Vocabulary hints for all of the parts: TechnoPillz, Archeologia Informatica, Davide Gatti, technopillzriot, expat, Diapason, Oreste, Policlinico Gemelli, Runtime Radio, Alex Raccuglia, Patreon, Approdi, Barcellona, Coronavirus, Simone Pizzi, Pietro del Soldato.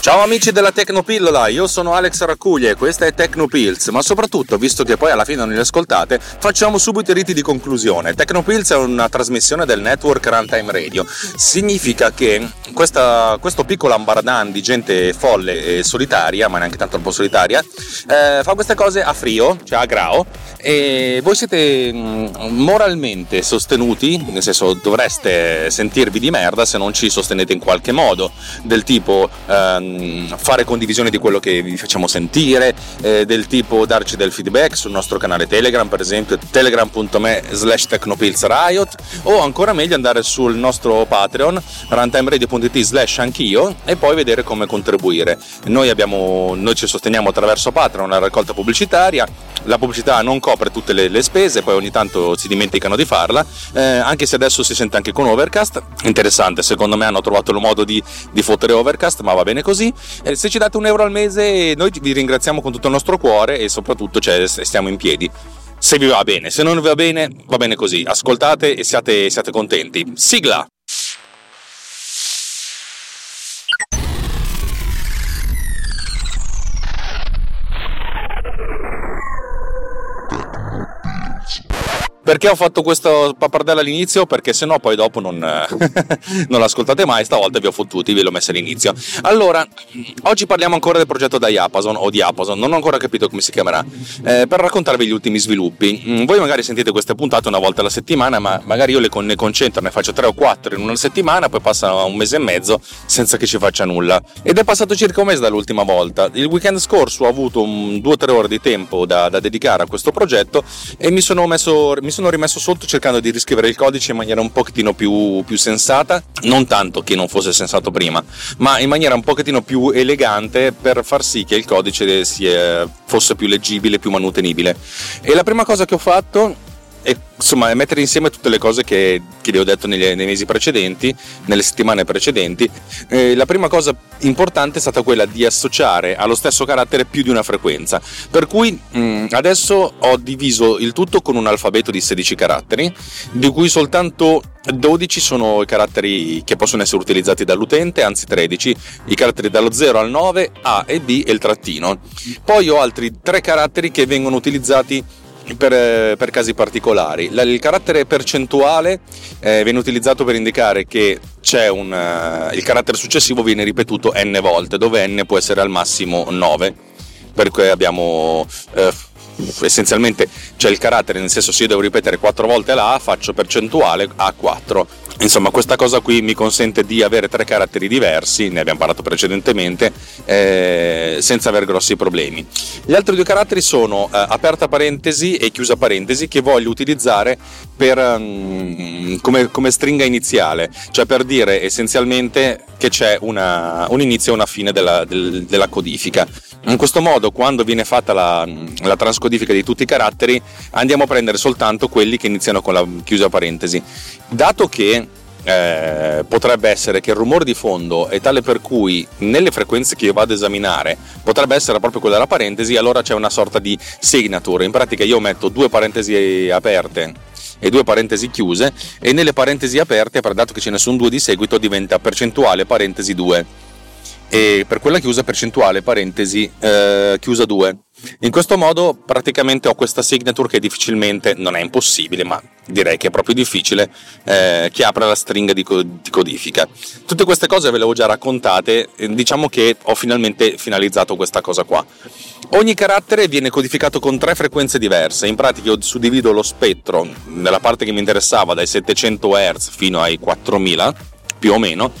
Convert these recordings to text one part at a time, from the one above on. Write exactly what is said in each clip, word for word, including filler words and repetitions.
Ciao amici della Tecnopillola, io sono Alex Raccuglia e questa è TechnoPillz, ma soprattutto, visto che poi alla fine non li ascoltate, facciamo subito i riti di conclusione. TechnoPillz è una trasmissione del network Runtime Radio, significa che questa, questo piccolo ambardan di gente folle e solitaria, ma neanche tanto un po' solitaria, eh, fa queste cose a frio, cioè a grao, e voi siete moralmente sostenuti, nel senso dovreste sentirvi di merda se non ci sostenete in qualche modo, del tipo... Eh, fare condivisione di quello che vi facciamo sentire, eh, del tipo darci del feedback sul nostro canale Telegram, per esempio telegram.me slash technopillzriot, o ancora meglio andare sul nostro Patreon runtimeradio.it slash anch'io e poi vedere come contribuire. Noi abbiamo, noi ci sosteniamo attraverso Patreon, la raccolta pubblicitaria, la pubblicità non copre tutte le, le spese, poi ogni tanto si dimenticano di farla, eh, anche se adesso si sente anche con Overcast, interessante, secondo me hanno trovato il modo di, di fottere Overcast, ma va bene così. Se ci date un euro al mese noi vi ringraziamo con tutto il nostro cuore e soprattutto, cioè, stiamo in piedi. Se vi va bene, se non vi va bene, va bene così. Ascoltate e siate, siate contenti. Sigla! Perché ho fatto questo pappardella all'inizio? Perché sennò poi dopo non, non l'ascoltate mai, stavolta vi ho fottuti, ve l'ho messo all'inizio. Allora, oggi parliamo ancora del progetto Diapason o Diapason, non ho ancora capito come si chiamerà, eh, per raccontarvi gli ultimi sviluppi. Mm, voi magari sentite queste puntate una volta alla settimana, ma magari io le con, ne concentro, ne faccio tre o quattro in una settimana, poi passa un mese e mezzo senza che ci faccia nulla. Ed è passato circa un mese dall'ultima volta. Il weekend scorso ho avuto un, due o tre ore di tempo da, da dedicare a questo progetto e mi sono messo... Mi sono rimesso sotto cercando di riscrivere il codice in maniera un pochettino più, più sensata, non tanto che non fosse sensato prima, ma in maniera un pochettino più elegante per far sì che il codice sia, fosse più leggibile, più manutenibile. E la prima cosa che ho fatto è, insomma, mettere insieme tutte le cose che, che vi ho detto negli, nei mesi precedenti, nelle settimane precedenti. Eh, la prima cosa importante è stata quella di associare allo stesso carattere più di una frequenza, per cui mh, adesso ho diviso il tutto con un alfabeto di sedici caratteri, di cui soltanto dodici sono i caratteri che possono essere utilizzati dall'utente, anzi tredici, i caratteri dallo zero al nove, A e B e il trattino. Poi ho altri tre caratteri che vengono utilizzati Per, per casi particolari. Il carattere percentuale eh, viene utilizzato per indicare che c'è un uh, il carattere successivo viene ripetuto n volte, dove n può essere al massimo nove, per cui abbiamo eh, essenzialmente c'è il carattere, nel senso, se io devo ripetere quattro volte la A, faccio percentuale A quattro. Insomma, questa cosa qui mi consente di avere tre caratteri diversi, ne abbiamo parlato precedentemente, eh, senza aver grossi problemi. Gli altri due caratteri sono eh, aperta parentesi e chiusa parentesi, che voglio utilizzare per, um, come, come stringa iniziale, cioè per dire essenzialmente che c'è una, un inizio e una fine della, del, della codifica. In questo modo, quando viene fatta la, la transcodifica di tutti i caratteri, andiamo a prendere soltanto quelli che iniziano con la chiusa parentesi. Dato che Eh, potrebbe essere che il rumore di fondo è tale per cui nelle frequenze che io vado ad esaminare potrebbe essere proprio quella della parentesi, allora c'è una sorta di signature. In pratica io metto due parentesi aperte e due parentesi chiuse, e nelle parentesi aperte, dato che ce ne sono due di seguito, diventa percentuale parentesi due, e per quella chiusa percentuale parentesi eh, chiusa due. In questo modo praticamente ho questa signature che difficilmente, non è impossibile, ma direi che è proprio difficile, eh, che apra la stringa di, co- di codifica. Tutte queste cose ve le avevo già raccontate, diciamo che ho finalmente finalizzato questa cosa qua. Ogni carattere viene codificato con tre frequenze diverse, in pratica io suddivido lo spettro nella parte che mi interessava dai settecento hertz fino ai quattromila più o meno,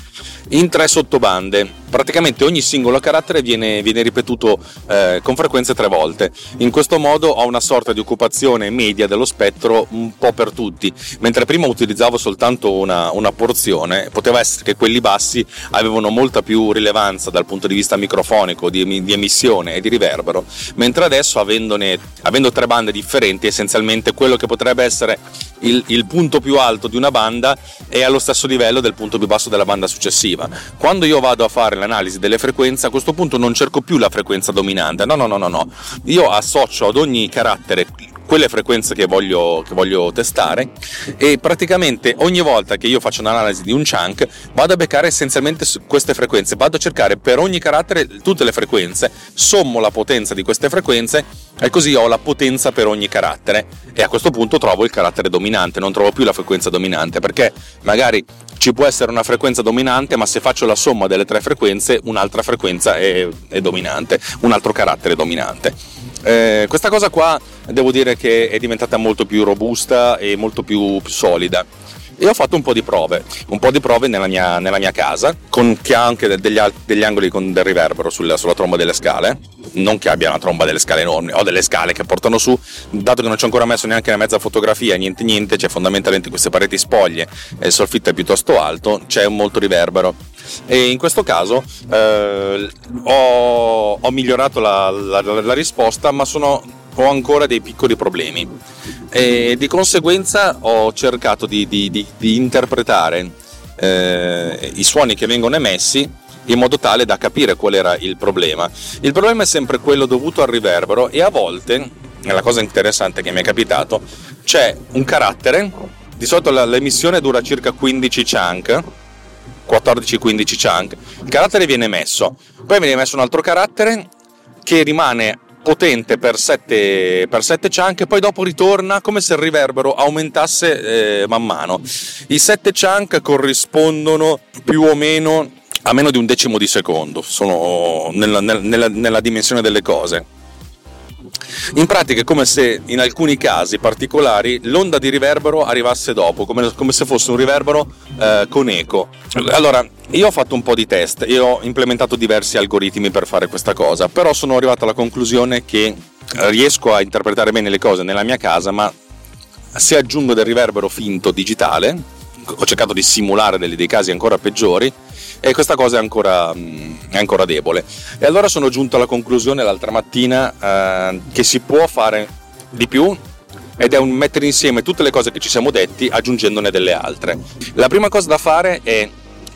in tre sottobande. Praticamente ogni singolo carattere viene, viene ripetuto eh, con frequenza tre volte. In questo modo ho una sorta di occupazione media dello spettro un po' per tutti. Mentre prima utilizzavo soltanto una, una porzione, poteva essere che quelli bassi avevano molta più rilevanza dal punto di vista microfonico, di, di emissione e di riverbero, mentre adesso avendone, avendo tre bande differenti, essenzialmente quello che potrebbe essere il, il punto più alto di una banda è allo stesso livello del punto più basso della banda successiva. Quando io vado a fare l'analisi delle frequenze, a questo punto non cerco più la frequenza dominante, no no no no no, io associo ad ogni carattere quelle frequenze che voglio, che voglio testare, e praticamente ogni volta che io faccio un'analisi di un chunk vado a beccare essenzialmente queste frequenze, vado a cercare per ogni carattere tutte le frequenze, sommo la potenza di queste frequenze e così ho la potenza per ogni carattere, e a questo punto trovo il carattere dominante, non trovo più la frequenza dominante, perché magari ci può essere una frequenza dominante, ma se faccio la somma delle tre frequenze un'altra frequenza è, è dominante, un altro carattere è dominante. Eh, questa cosa qua devo dire che è diventata molto più robusta e molto più solida, e ho fatto un po' di prove, un po' di prove nella mia, nella mia casa, con, che ha anche degli, degli angoli con del riverbero sulla, sulla tromba delle scale, non che abbia una tromba delle scale enormi, ho delle scale che portano su, dato che non ci ho ancora messo neanche una mezza fotografia, niente niente, c'è fondamentalmente queste pareti spoglie e il soffitto è piuttosto alto, c'è molto riverbero, e in questo caso eh, ho, ho migliorato la, la, la risposta, ma sono... ho ancora dei piccoli problemi, e di conseguenza ho cercato di, di, di, di interpretare eh, i suoni che vengono emessi in modo tale da capire qual era il problema. Il problema è sempre quello dovuto al riverbero, e a volte, la cosa interessante che mi è capitato, c'è un carattere, di solito l'emissione dura circa quindici chunk, quattordici quindici chunk, il carattere viene emesso, poi viene emesso un altro carattere che rimane potente per sette per sette chunk, e poi dopo ritorna come se il riverbero aumentasse eh, man mano. I sette chunk corrispondono più o meno a meno di un decimo di secondo, sono nella, nella, nella dimensione delle cose. In pratica è come se in alcuni casi particolari l'onda di riverbero arrivasse dopo, come, come se fosse un riverbero eh, con eco. Allora, io ho fatto un po' di test e ho implementato diversi algoritmi per fare questa cosa, però sono arrivato alla conclusione che riesco a interpretare bene le cose nella mia casa, ma se aggiungo del riverbero finto digitale, ho cercato di simulare dei, dei casi ancora peggiori, e questa cosa è ancora, è ancora debole. E allora sono giunto alla conclusione l'altra mattina eh, che si può fare di più, ed è un mettere insieme tutte le cose che ci siamo detti aggiungendone delle altre. La prima cosa da fare è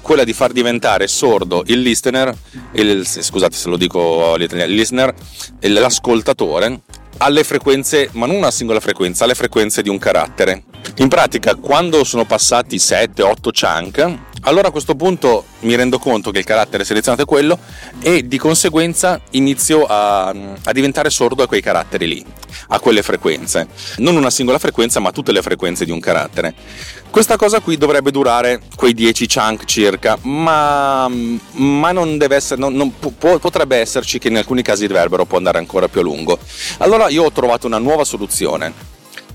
quella di far diventare sordo il listener, il, scusate se lo dico all'italiano, il listener, l'ascoltatore, alle frequenze, ma non una singola frequenza, alle frequenze di un carattere. In pratica, quando sono passati sette otto chunk, allora a questo punto mi rendo conto che il carattere selezionato è quello, e di conseguenza inizio a, a diventare sordo a quei caratteri lì, a quelle frequenze. Non una singola frequenza, ma tutte le frequenze di un carattere. Questa cosa qui dovrebbe durare quei dieci chunk circa, ma, ma non deve essere, non, non, può, potrebbe esserci che in alcuni casi il riverbero può andare ancora più a lungo. Allora io ho trovato una nuova soluzione,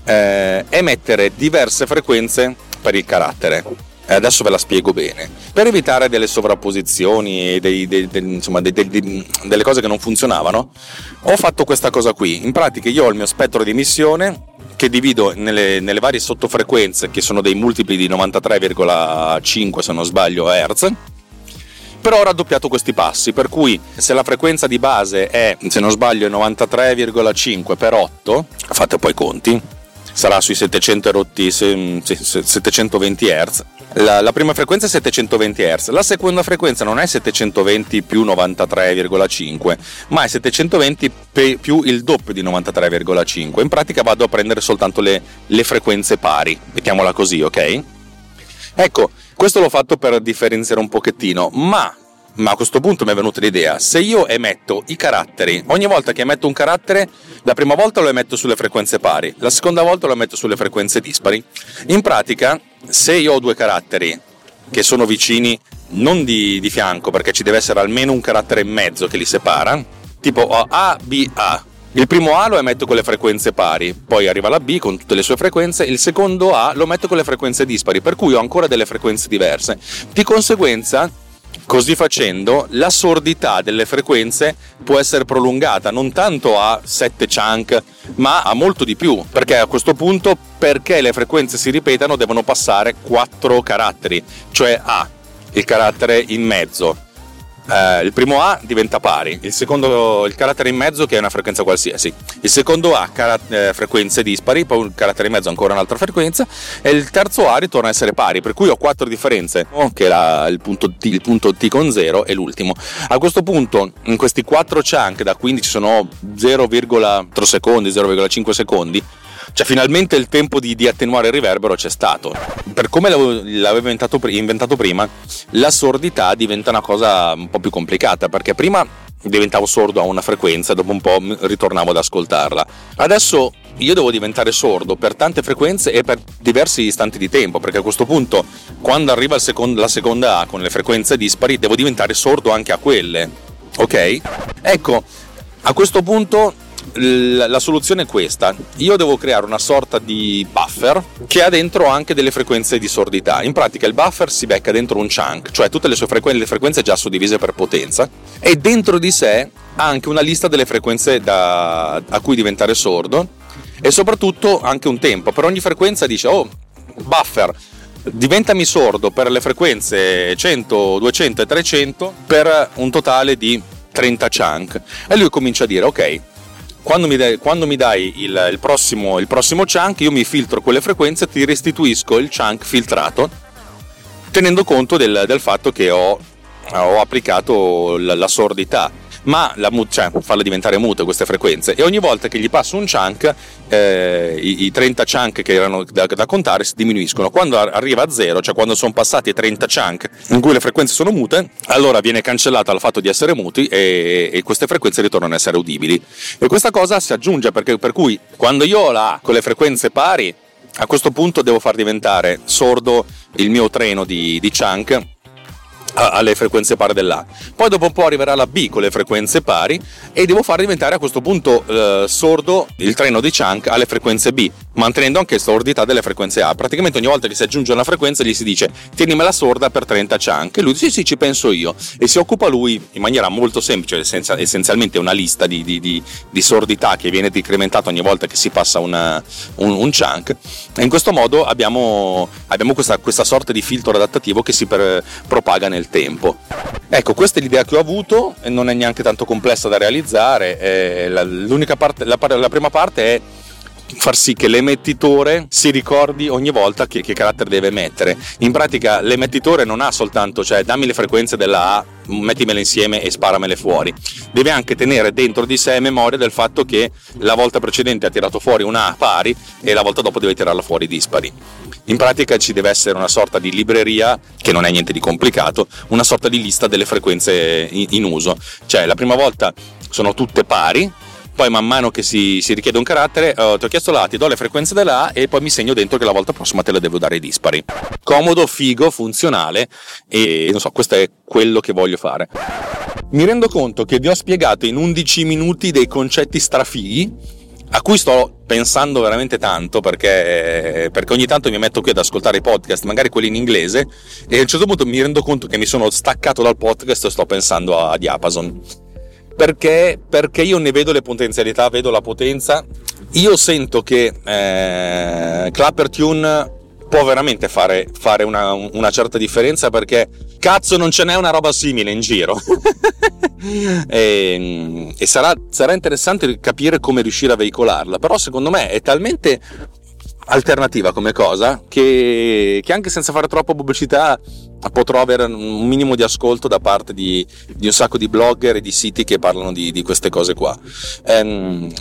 eh, emettere diverse frequenze per il carattere. Adesso ve la spiego bene, per evitare delle sovrapposizioni e dei, dei, dei, insomma, dei, dei, delle cose che non funzionavano. Ho fatto questa cosa qui. In pratica io ho il mio spettro di emissione che divido nelle, nelle varie sottofrequenze, che sono dei multipli di novantatré virgola cinque se non sbaglio Hz, però ho raddoppiato questi passi, per cui se la frequenza di base è, se non sbaglio, novantatré virgola cinque per otto, fate poi i conti, sarà sui settecento rotti, settecentoventi Hz. La, la prima frequenza è settecentoventi Hz, la seconda frequenza non è settecentoventi più novantatré virgola cinque, ma è settecentoventi pe, più il doppio di novantatré virgola cinque. In pratica vado a prendere soltanto le, le frequenze pari, mettiamola così, ok? Ecco, questo l'ho fatto per differenziare un pochettino, ma... ma a questo punto mi è venuta l'idea, se io emetto i caratteri, ogni volta che emetto un carattere, la prima volta lo emetto sulle frequenze pari, la seconda volta lo emetto sulle frequenze dispari, in pratica se io ho due caratteri che sono vicini, non di, di fianco, perché ci deve essere almeno un carattere e mezzo che li separa, tipo ho A, B, A, il primo A lo emetto con le frequenze pari, poi arriva la B con tutte le sue frequenze, il secondo A lo emetto con le frequenze dispari, per cui ho ancora delle frequenze diverse, di conseguenza Così facendo, la sordità delle frequenze può essere prolungata non tanto a sette chunk, ma a molto di più, perché a questo punto, perché le frequenze si ripetano, devono passare quattro caratteri, cioè A, il carattere in mezzo. Eh, il primo A diventa pari, il secondo, il carattere in mezzo, che è una frequenza qualsiasi, il secondo A carat- eh, frequenze dispari, poi il carattere in mezzo ancora un'altra frequenza, e il terzo A ritorna a essere pari, per cui ho quattro differenze, che è il punto T, il punto T con zero e l'ultimo. A questo punto, in questi quattro chunk da quindici sono zero virgola tre secondi, zero virgola cinque secondi, cioè finalmente il tempo di, di attenuare il riverbero c'è stato. Per come l'avevo inventato, inventato prima, la sordità diventa una cosa un po' più complicata, perché prima diventavo sordo a una frequenza, dopo un po' ritornavo ad ascoltarla. Adesso io devo diventare sordo per tante frequenze e per diversi istanti di tempo, perché a questo punto, quando arriva il secondo, la seconda A con le frequenze dispari, devo diventare sordo anche a quelle, ok? Ecco, a questo punto la soluzione è questa: io devo creare una sorta di buffer che ha dentro anche delle frequenze di sordità. In pratica il buffer si becca dentro un chunk, cioè tutte le sue frequen- le frequenze già suddivise per potenza, e dentro di sé ha anche una lista delle frequenze da- a cui diventare sordo, e soprattutto anche un tempo. Per ogni frequenza dice: oh buffer, diventami sordo per le frequenze cento, duecento e trecento per un totale di trenta chunk. E lui comincia a dire: ok, Quando mi, dai, quando mi dai il, il, prossimo, il prossimo chunk, io mi filtro quelle frequenze, ti restituisco il chunk filtrato, tenendo conto del, del fatto che ho, ho applicato la, la sordità, ma la, cioè, farle diventare mute queste frequenze. E ogni volta che gli passo un chunk, eh, i, i trenta chunk che erano da, da contare si diminuiscono. Quando arriva a zero, cioè quando sono passati i trenta chunk in cui le frequenze sono mute, allora viene cancellata il fatto di essere muti e, e queste frequenze ritornano a essere udibili. E questa cosa si aggiunge, perché per cui quando io ho la A con le frequenze pari, a questo punto devo far diventare sordo il mio treno di, di chunk alle frequenze pari dell'A. Poi dopo un po' arriverà la B con le frequenze pari e devo far diventare a questo punto eh, sordo il treno di chunk alle frequenze B, mantenendo anche sordità delle frequenze A. Praticamente ogni volta che si aggiunge una frequenza gli si dice: tienimela sorda per trenta chunk, e lui dice: sì sì, ci penso io, e si occupa lui in maniera molto semplice, senza, essenzialmente una lista di, di, di, di sordità che viene decrementata ogni volta che si passa una, un, un chunk, e in questo modo abbiamo, abbiamo questa, questa sorta di filtro adattativo che si per, propaga nel tempo. Ecco, questa è l'idea che ho avuto, e non è neanche tanto complessa da realizzare. Eh, la, l'unica parte, la, la prima parte è far sì che l'emettitore si ricordi ogni volta che, che carattere deve emettere. In pratica l'emettitore non ha soltanto, cioè, dammi le frequenze della A, mettimele insieme e sparamele fuori, deve anche tenere dentro di sé memoria del fatto che la volta precedente ha tirato fuori una A pari e la volta dopo deve tirarla fuori dispari. In pratica ci deve essere una sorta di libreria, che non è niente di complicato, una sorta di lista delle frequenze in, in uso, cioè la prima volta sono tutte pari, poi man mano che si, si richiede un carattere, eh, ti ho chiesto l'A, ti do le frequenze dell'A e poi mi segno dentro che la volta prossima te le devo dare i dispari. Comodo, figo, funzionale, e non so, questo è quello che voglio fare. Mi rendo conto che vi ho spiegato in undici minuti dei concetti strafighi, a cui sto pensando veramente tanto, perché, perché ogni tanto mi metto qui ad ascoltare i podcast, magari quelli in inglese, e a un certo punto mi rendo conto che mi sono staccato dal podcast e sto pensando a Diapason. Perché, perché io ne vedo le potenzialità, vedo la potenza. Io sento che eh, Clappertune può veramente fare, fare una, una certa differenza, perché cazzo non ce n'è una roba simile in giro. e e sarà, sarà interessante capire come riuscire a veicolarla, però secondo me è talmente alternativa come cosa che, che anche senza fare troppa pubblicità potrò avere un minimo di ascolto da parte di, di un sacco di blogger e di siti che parlano di, di queste cose qua. Ehm,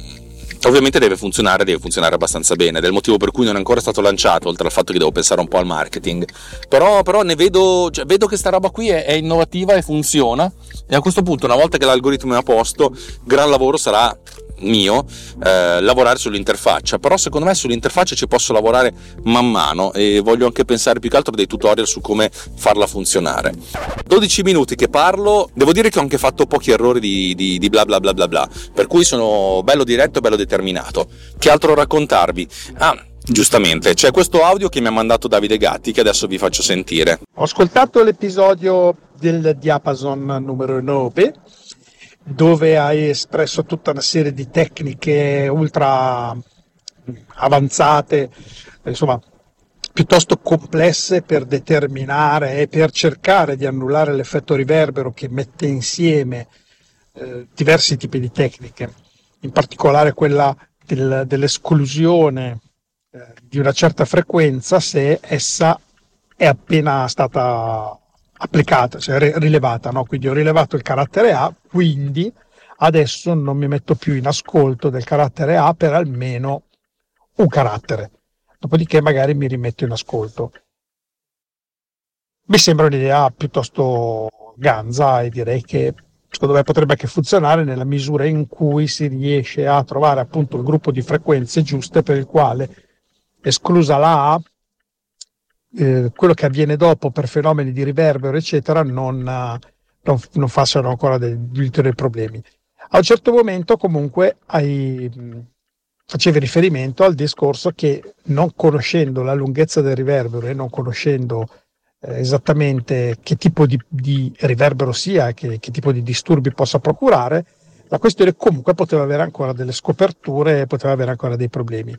ovviamente deve funzionare, deve funzionare abbastanza bene, ed è il motivo per cui non è ancora stato lanciato, oltre al fatto che devo pensare un po' al marketing, però, però ne vedo, cioè, vedo che sta roba qui è, è innovativa e funziona, e a questo punto, una volta che l'algoritmo è a posto, gran lavoro sarà mio eh, lavorare sull'interfaccia. Però secondo me sull'interfaccia ci posso lavorare man mano, e voglio anche pensare più che altro dei tutorial su come farla funzionare. dodici minuti che parlo, devo dire che ho anche fatto pochi errori di, di, di bla bla bla bla bla, per cui sono bello diretto e bello determinato. Che altro raccontarvi? Ah, giustamente, c'è questo audio che mi ha mandato Davide Gatti, che adesso vi faccio sentire. Ho ascoltato l'episodio del Diapason numero nove, dove hai espresso tutta una serie di tecniche ultra avanzate, insomma piuttosto complesse, per determinare e per cercare di annullare l'effetto riverbero che mette insieme eh, diversi tipi di tecniche, in particolare quella del, dell'esclusione eh, di una certa frequenza se essa è appena stata applicata, cioè rilevata, no? Quindi ho rilevato il carattere A, quindi adesso non mi metto più in ascolto del carattere A per almeno un carattere, dopodiché magari mi rimetto in ascolto. Mi sembra un'idea piuttosto ganza e direi che secondo me potrebbe anche funzionare, nella misura in cui si riesce a trovare appunto il gruppo di frequenze giuste per il quale, esclusa la A, Eh, quello che avviene dopo per fenomeni di riverbero eccetera non, non, non facciano ancora dei ulteriori problemi. A un certo momento comunque hai, facevi riferimento al discorso che, non conoscendo la lunghezza del riverbero e non conoscendo eh, esattamente che tipo di, di riverbero sia, che, che tipo di disturbi possa procurare, la questione comunque poteva avere ancora delle scoperture, poteva avere ancora dei problemi.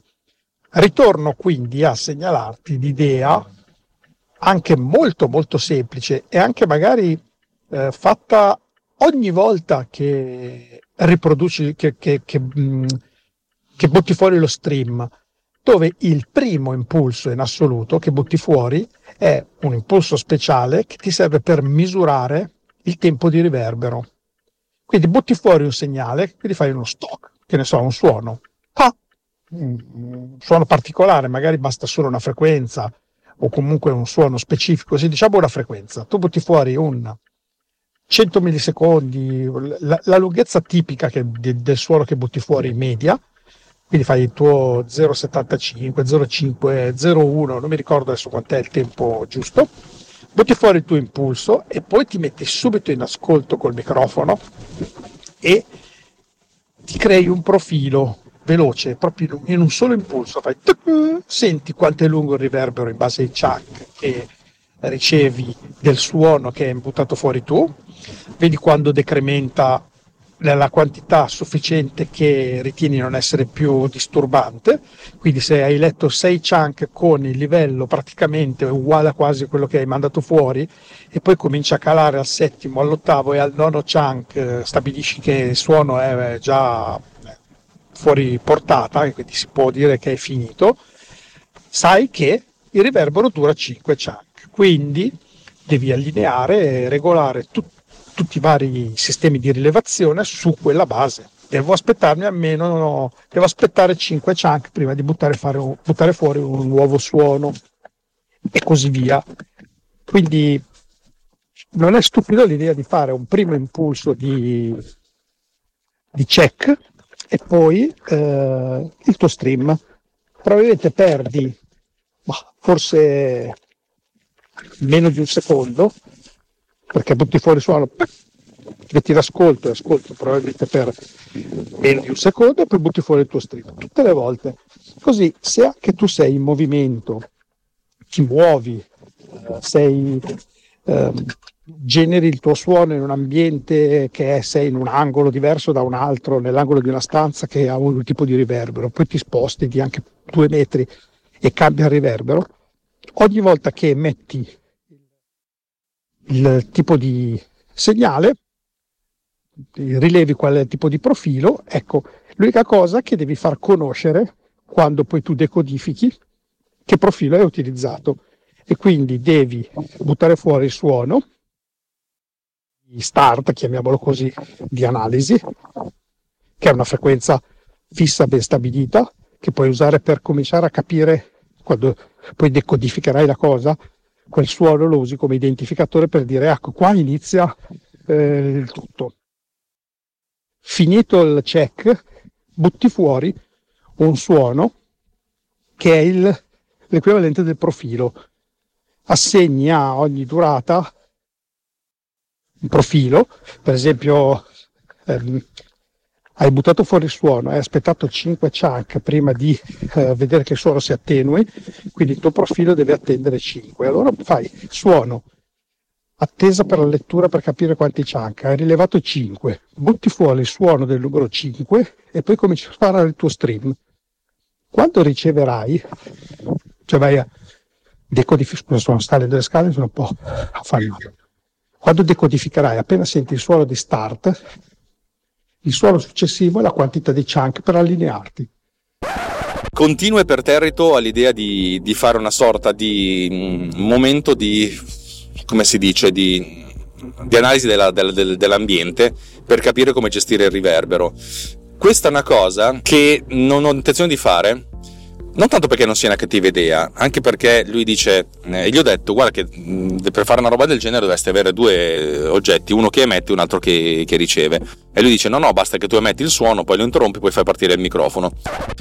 Ritorno quindi a segnalarti l'idea, anche molto molto semplice e anche magari eh, fatta ogni volta che riproduci, che, che, che, mh, che butti fuori lo stream, dove il primo impulso in assoluto che butti fuori è un impulso speciale che ti serve per misurare il tempo di riverbero. Quindi butti fuori un segnale, quindi fai uno stock, che ne so, un suono, ah, un suono particolare, magari basta solo una frequenza, o comunque un suono specifico, se diciamo una frequenza, tu butti fuori un cento millisecondi, la, la lunghezza tipica che, de, del suono che butti fuori in media, quindi fai il tuo zero virgola settantacinque, zero virgola cinque, zero virgola uno, non mi ricordo adesso quant'è il tempo giusto, butti fuori il tuo impulso e poi ti metti subito in ascolto col microfono e ti crei un profilo veloce, proprio in un solo impulso fai tuc, senti quanto è lungo il riverbero in base ai chunk che ricevi del suono che hai buttato fuori tu, vedi quando decrementa nella quantità sufficiente che ritieni non essere più disturbante, quindi se hai letto sei chunk con il livello praticamente uguale a quasi quello che hai mandato fuori e poi comincia a calare al settimo, all'ottavo e al nono chunk stabilisci che il suono è già fuori portata e quindi si può dire che è finito, sai che il riverbero dura cinque chunk, quindi devi allineare e regolare tut- tutti i vari sistemi di rilevazione su quella base. Devo aspettarmi almeno, devo aspettare cinque chunk prima di buttare, fare, buttare fuori un nuovo suono e così via. Quindi non è stupido l'idea di fare un primo impulso di, di check e poi eh, il tuo stream. Probabilmente perdi bah, forse meno di un secondo, perché butti fuori il suono, metti l'ascolto e ascolto probabilmente per meno di un secondo e poi butti fuori il tuo stream tutte le volte. Così se anche tu sei in movimento, ti muovi, sei... Ehm, generi il tuo suono in un ambiente che è, sei in un angolo diverso da un altro, nell'angolo di una stanza che ha un tipo di riverbero, poi ti sposti di anche due metri e cambia il riverbero, ogni volta che emetti il tipo di segnale rilevi quel tipo di profilo. Ecco, l'unica cosa che devi far conoscere quando poi tu decodifichi che profilo è utilizzato, e quindi devi buttare fuori il suono start, chiamiamolo così, di analisi, che è una frequenza fissa ben stabilita che puoi usare per cominciare a capire, quando poi decodificherai la cosa, quel suono lo usi come identificatore per dire ecco qua inizia eh, il tutto. Finito il check butti fuori un suono che è il, l'equivalente del profilo, assegni a ogni durata un profilo, per esempio ehm, hai buttato fuori il suono, hai aspettato cinque chunk prima di eh, vedere che il suono si attenui, quindi il tuo profilo deve attendere cinque, allora fai suono attesa per la lettura per capire quanti c'hanca, hai rilevato cinque, butti fuori il suono del numero cinque e poi cominci a fare il tuo stream. Quando riceverai, cioè vai a decodificare, sono scale delle scale, sono un po' a farlo. Quando decodificherai, appena senti il suono di start, il suono successivo è la quantità di chunk per allinearti. Continuo e perterrito all'idea di, di fare una sorta di mh, momento di, come si dice, di, di analisi della, della, del, dell'ambiente per capire come gestire il riverbero. Questa è una cosa che non ho intenzione di fare, non tanto perché non sia una cattiva idea, anche perché lui dice, eh, gli ho detto guarda che mh, per fare una roba del genere dovresti avere due oggetti, uno che emette e un altro che, che riceve, e lui dice no no, basta che tu emetti il suono, poi lo interrompi, poi fai partire il microfono.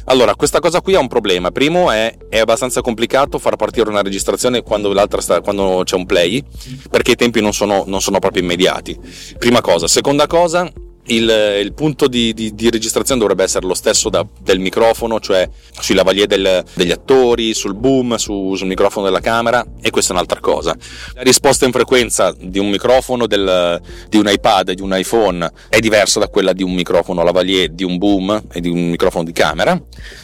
Allora, questa cosa qui ha un problema. Primo è, è abbastanza complicato far partire una registrazione quando l'altra sta, quando c'è un play, perché i tempi non sono, non sono proprio immediati, prima cosa. Seconda cosa, Il, il punto di, di, di registrazione dovrebbe essere lo stesso da, del microfono, cioè sui lavalier del, degli attori, sul boom, su, sul microfono della camera, e questa è un'altra cosa. La risposta in frequenza di un microfono, del, di un iPad, di un iPhone è diversa da quella di un microfono lavalier, di un boom e di un microfono di camera.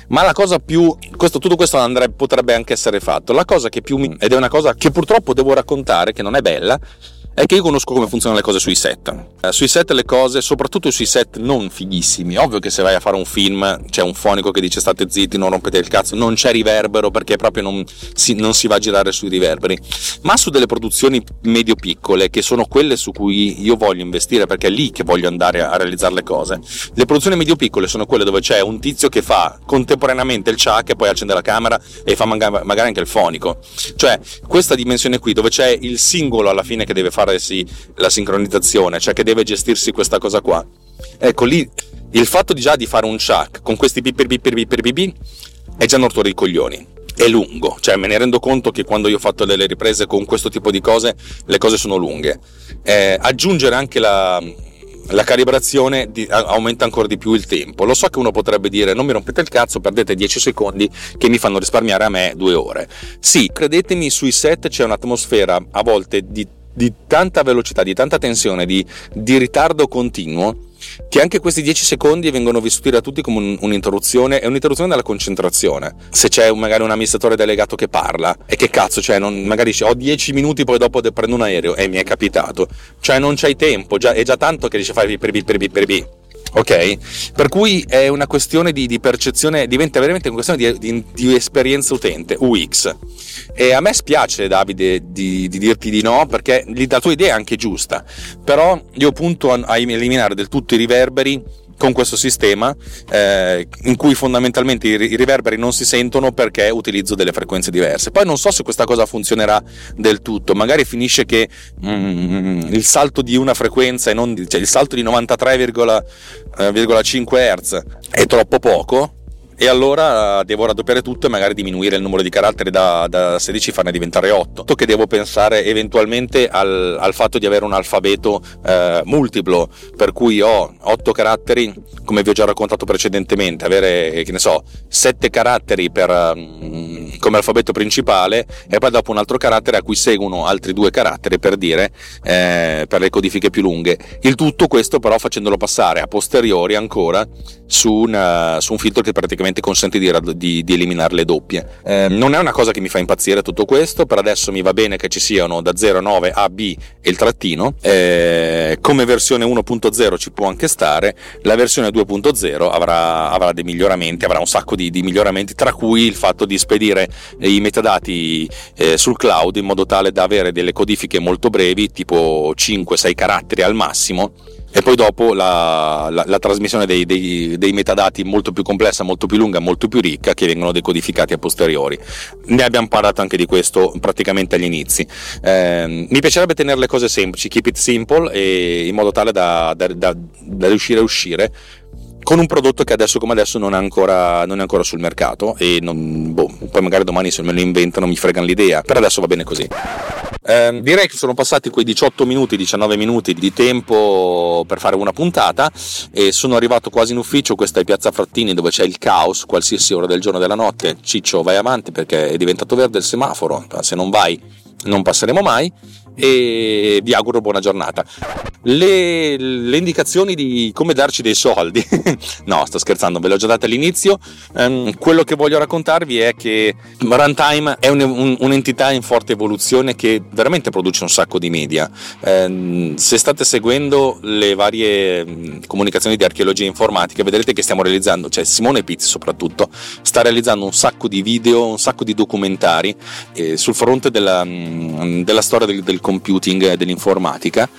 Ma la cosa più, questo, tutto questo andrebbe, potrebbe anche essere fatto, la cosa che più, ed è una cosa che purtroppo devo raccontare che non è bella, è che io conosco come funzionano le cose sui set. Sui set le cose, soprattutto sui set non fighissimi, ovvio che se vai a fare un film c'è un fonico che dice state zitti, non rompete il cazzo, non c'è riverbero, perché proprio non si, non si va a girare sui riverberi. Ma su delle produzioni medio piccole, che sono quelle su cui io voglio investire, perché è lì che voglio andare a realizzare le cose, le produzioni medio piccole sono quelle dove c'è un tizio che fa contemporaneamente il ciak e poi accende la camera e fa magari anche il fonico, cioè questa dimensione qui dove c'è il singolo alla fine che deve fare la sincronizzazione, cioè che deve gestirsi questa cosa qua. Ecco lì il fatto di già di fare un chuck con questi bip bip bip bip è già un rotto di coglioni, è lungo, cioè me ne rendo conto che quando io ho fatto delle riprese con questo tipo di cose le cose sono lunghe. Eh, aggiungere anche la la calibrazione di, aumenta ancora di più il tempo. Lo so che uno potrebbe dire non mi rompete il cazzo, perdete dieci secondi che mi fanno risparmiare a me due ore. Sì, credetemi, sui set c'è un'atmosfera a volte di di tanta velocità, di tanta tensione, di, di ritardo continuo, che anche questi dieci secondi vengono vissuti da tutti come un, un'interruzione, è un'interruzione della concentrazione. Se c'è un, magari un amministratore delegato che parla, e che cazzo, cioè non, magari dice ho dieci minuti, poi dopo prendo un aereo, e mi è capitato, cioè non c'hai tempo, già, è già tanto che dice fai per b per b per b. Ok, per cui è una questione di, di percezione, diventa veramente una questione di, di, di esperienza utente, U X. E a me spiace, Davide, di, di dirti di no, perché la tua idea è anche giusta, però io punto a, a eliminare del tutto i riverberi con questo sistema, eh, in cui fondamentalmente i riverberi non si sentono perché utilizzo delle frequenze diverse. Poi non so se questa cosa funzionerà del tutto, magari finisce che mm, il salto di una frequenza e non di, cioè il salto di novantatré virgola cinque hertz è troppo poco, e allora devo raddoppiare tutto e magari diminuire il numero di caratteri da, da sedici, farne diventare otto. Che devo pensare eventualmente al, al fatto di avere un alfabeto eh, multiplo, per cui ho otto caratteri, come vi ho già raccontato precedentemente, avere, che ne so, sette caratteri per, um, come alfabeto principale, e poi dopo un altro carattere a cui seguono altri due caratteri per dire, eh, per le codifiche più lunghe. Il tutto questo però facendolo passare a posteriori ancora su, una, su un filtro che praticamente consente di, di, di eliminare le doppie. Eh, non è una cosa che mi fa impazzire tutto questo, per adesso mi va bene che ci siano da zero nove a B e il trattino. Eh, come versione uno punto zero ci può anche stare, la versione due punto zero avrà, avrà dei miglioramenti, avrà un sacco di, di miglioramenti, tra cui il fatto di spedire i metadati eh, sul cloud in modo tale da avere delle codifiche molto brevi, tipo cinque sei caratteri al massimo, e poi dopo la, la, la trasmissione dei, dei, dei metadati molto più complessa, molto più lunga, molto più ricca, che vengono decodificati a posteriori. Ne abbiamo parlato anche di questo praticamente agli inizi. Eh, mi piacerebbe tenere le cose semplici, keep it simple, e in modo tale da, da, da, da riuscire a uscire con un prodotto che adesso come adesso non è ancora, non è ancora sul mercato, e non, boh, poi magari domani se me lo inventano mi fregano l'idea, per adesso va bene così. Eh, direi che sono passati quei diciotto minuti, diciannove minuti di tempo per fare una puntata, e sono arrivato quasi in ufficio. Questa è Piazza Frattini, dove c'è il caos, qualsiasi ora del giorno e della notte. Ciccio, vai avanti perché è diventato verde il semaforo, se non vai non passeremo mai, e vi auguro buona giornata. Le, le indicazioni di come darci dei soldi no, sto scherzando, ve l'ho già data all'inizio. Um, quello che voglio raccontarvi è che Runtime è un, un, un'entità in forte evoluzione che veramente produce un sacco di media. Um, se state seguendo le varie um, comunicazioni di Archeologia Informatica, vedrete che stiamo realizzando, cioè Simone Pizzi soprattutto sta realizzando un sacco di video, un sacco di documentari eh, sul fronte della, um, della storia del, del computing e dell'informatica,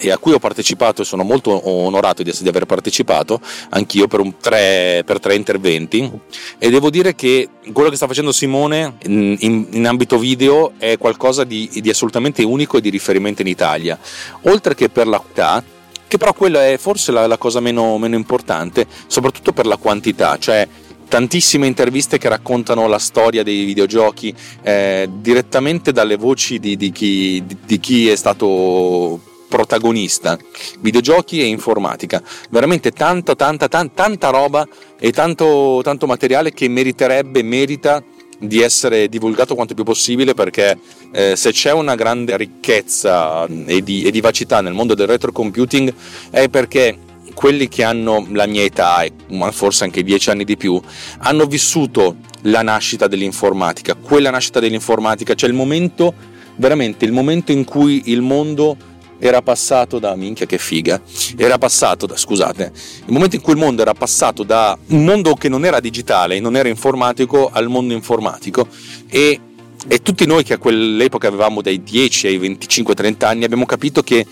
e a cui ho partecipato e sono molto onorato di, di aver partecipato anch'io per, un tre, per tre interventi, e devo dire che quello che sta facendo Simone in, in, in ambito video è qualcosa di, di assolutamente unico e di riferimento in Italia, oltre che per la qualità, che però quella è forse la, la cosa meno, meno importante, soprattutto per la quantità, cioè tantissime interviste che raccontano la storia dei videogiochi eh, direttamente dalle voci di, di, chi, di, di chi è stato protagonista, videogiochi e informatica. Veramente tanta tanta tanta, tanta roba e tanto, tanto materiale che meriterebbe, merita di essere divulgato quanto più possibile, perché eh, se c'è una grande ricchezza e, di, e vivacità nel mondo del retrocomputing è perché quelli che hanno la mia età, ma forse anche dieci anni di più, hanno vissuto la nascita dell'informatica, quella nascita dell'informatica, cioè il momento, veramente il momento in cui il mondo era passato da minchia che figa era passato da scusate il momento in cui il mondo era passato da un mondo che non era digitale, non era informatico, al mondo informatico, e, e tutti noi che a quell'epoca avevamo dai dieci ai venticinque trenta anni abbiamo capito che,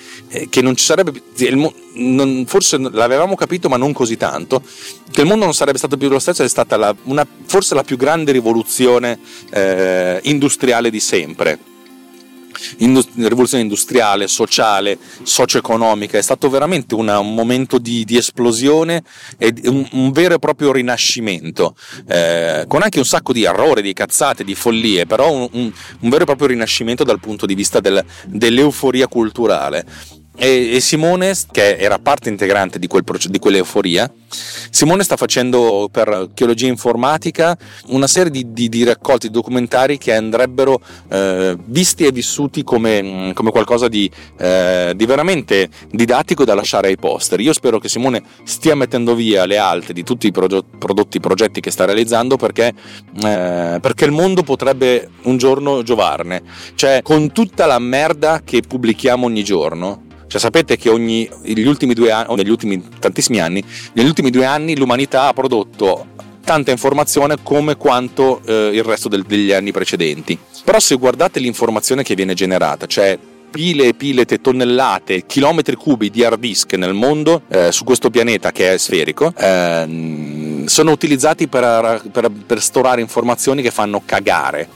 che non ci sarebbe il, non, forse l'avevamo capito ma non così tanto, che il mondo non sarebbe stato più lo stesso. È stata la, una, forse la più grande rivoluzione eh, industriale di sempre. Indust- rivoluzione industriale, sociale, socio-economica. È stato veramente una, un momento di, di esplosione e di, un, un vero e proprio rinascimento, eh, con anche un sacco di errori, di cazzate, di follie, però un, un, un vero e proprio rinascimento dal punto di vista del, dell'euforia culturale. E Simone, che era parte integrante di, quel proce- di quell'euforia, Simone sta facendo per Archeologia Informatica una serie di, di, di raccolti documentari che andrebbero eh, visti e vissuti come, come qualcosa di, eh, di veramente didattico da lasciare ai posteri. Io spero che Simone stia mettendo via le alte di tutti i proge- prodotti, progetti che sta realizzando, perché, eh, perché il mondo potrebbe un giorno giovarne, cioè con tutta la merda che pubblichiamo ogni giorno. Cioè, sapete che ogni, gli ultimi due anni, o negli ultimi tantissimi anni, negli ultimi due anni l'umanità ha prodotto tanta informazione come quanto eh, il resto del, degli anni precedenti. Però se guardate l'informazione che viene generata, cioè pile e pile, tonnellate, chilometri cubi di hard disk nel mondo, eh, su questo pianeta che è sferico, eh, sono utilizzati per, per, per storare informazioni che fanno cagare.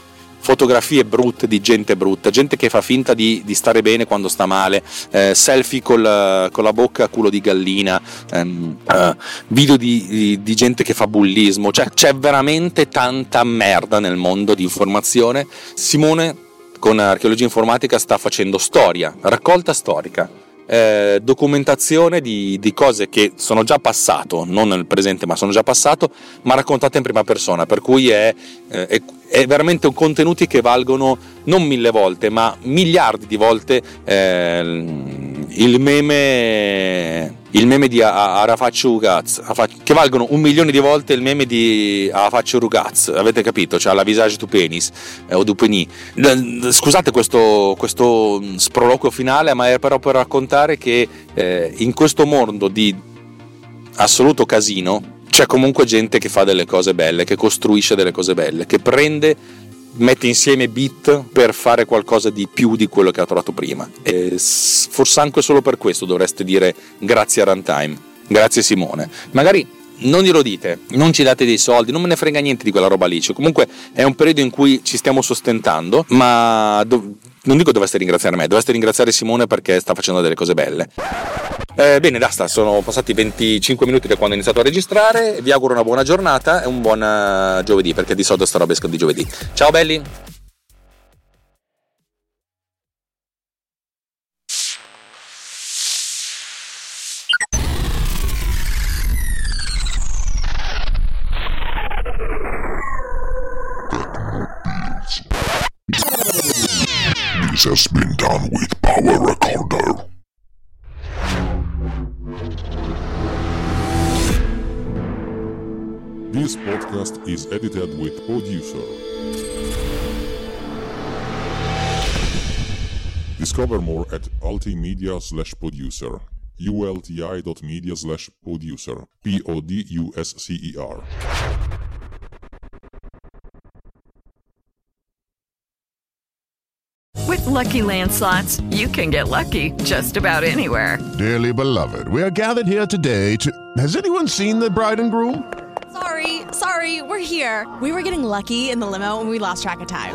Fotografie brutte di gente brutta, gente che fa finta di, di stare bene quando sta male, eh, selfie col, con la bocca a culo di gallina, ehm, eh, video di, di, di gente che fa bullismo. Cioè c'è veramente tanta merda nel mondo di informazione. Simone con Archeologia Informatica sta facendo storia, raccolta storica, Eh, documentazione di, di cose che sono già passato, non nel presente ma sono già passato, ma raccontate in prima persona, per cui è, eh, è, è veramente un contenuti che valgono non mille volte ma miliardi di volte eh, il meme il meme di Arafaccio Rugaz, che valgono un milione di volte il meme di Arafaccio Rugaz, avete capito? Cioè la visage du penis eh, o du penis. Scusate questo, questo sproloquio finale, ma è però per raccontare che eh, in questo mondo di assoluto casino c'è comunque gente che fa delle cose belle, che costruisce delle cose belle, che prende, mette insieme bit per fare qualcosa di più di quello che ha trovato prima, e forse anche solo per questo dovreste dire grazie a Runtime, grazie Simone. Magari non glielo dite, non ci date dei soldi, non me ne frega niente di quella roba lì, cioè, comunque è un periodo in cui ci stiamo sostentando, ma do- non dico dovreste ringraziare me, dovreste ringraziare Simone perché sta facendo delle cose belle. Eh, bene, basta, sono passati venticinque minuti da quando ho iniziato a registrare. Vi auguro una buona giornata e un buon giovedì, perché di solito sta roba esco di giovedì. Ciao belli! This has been done with power recorder. This podcast is edited with producer. Discover more at ultimedia slash producer. ulti.media slash producer. P-O-D-U-S-C-E-R. With Lucky Land Slots, you can get lucky just about anywhere. Dearly beloved, we are gathered here today to... Has anyone seen the bride and groom? Sorry, sorry, we're here. We were getting lucky in the limo and we lost track of time.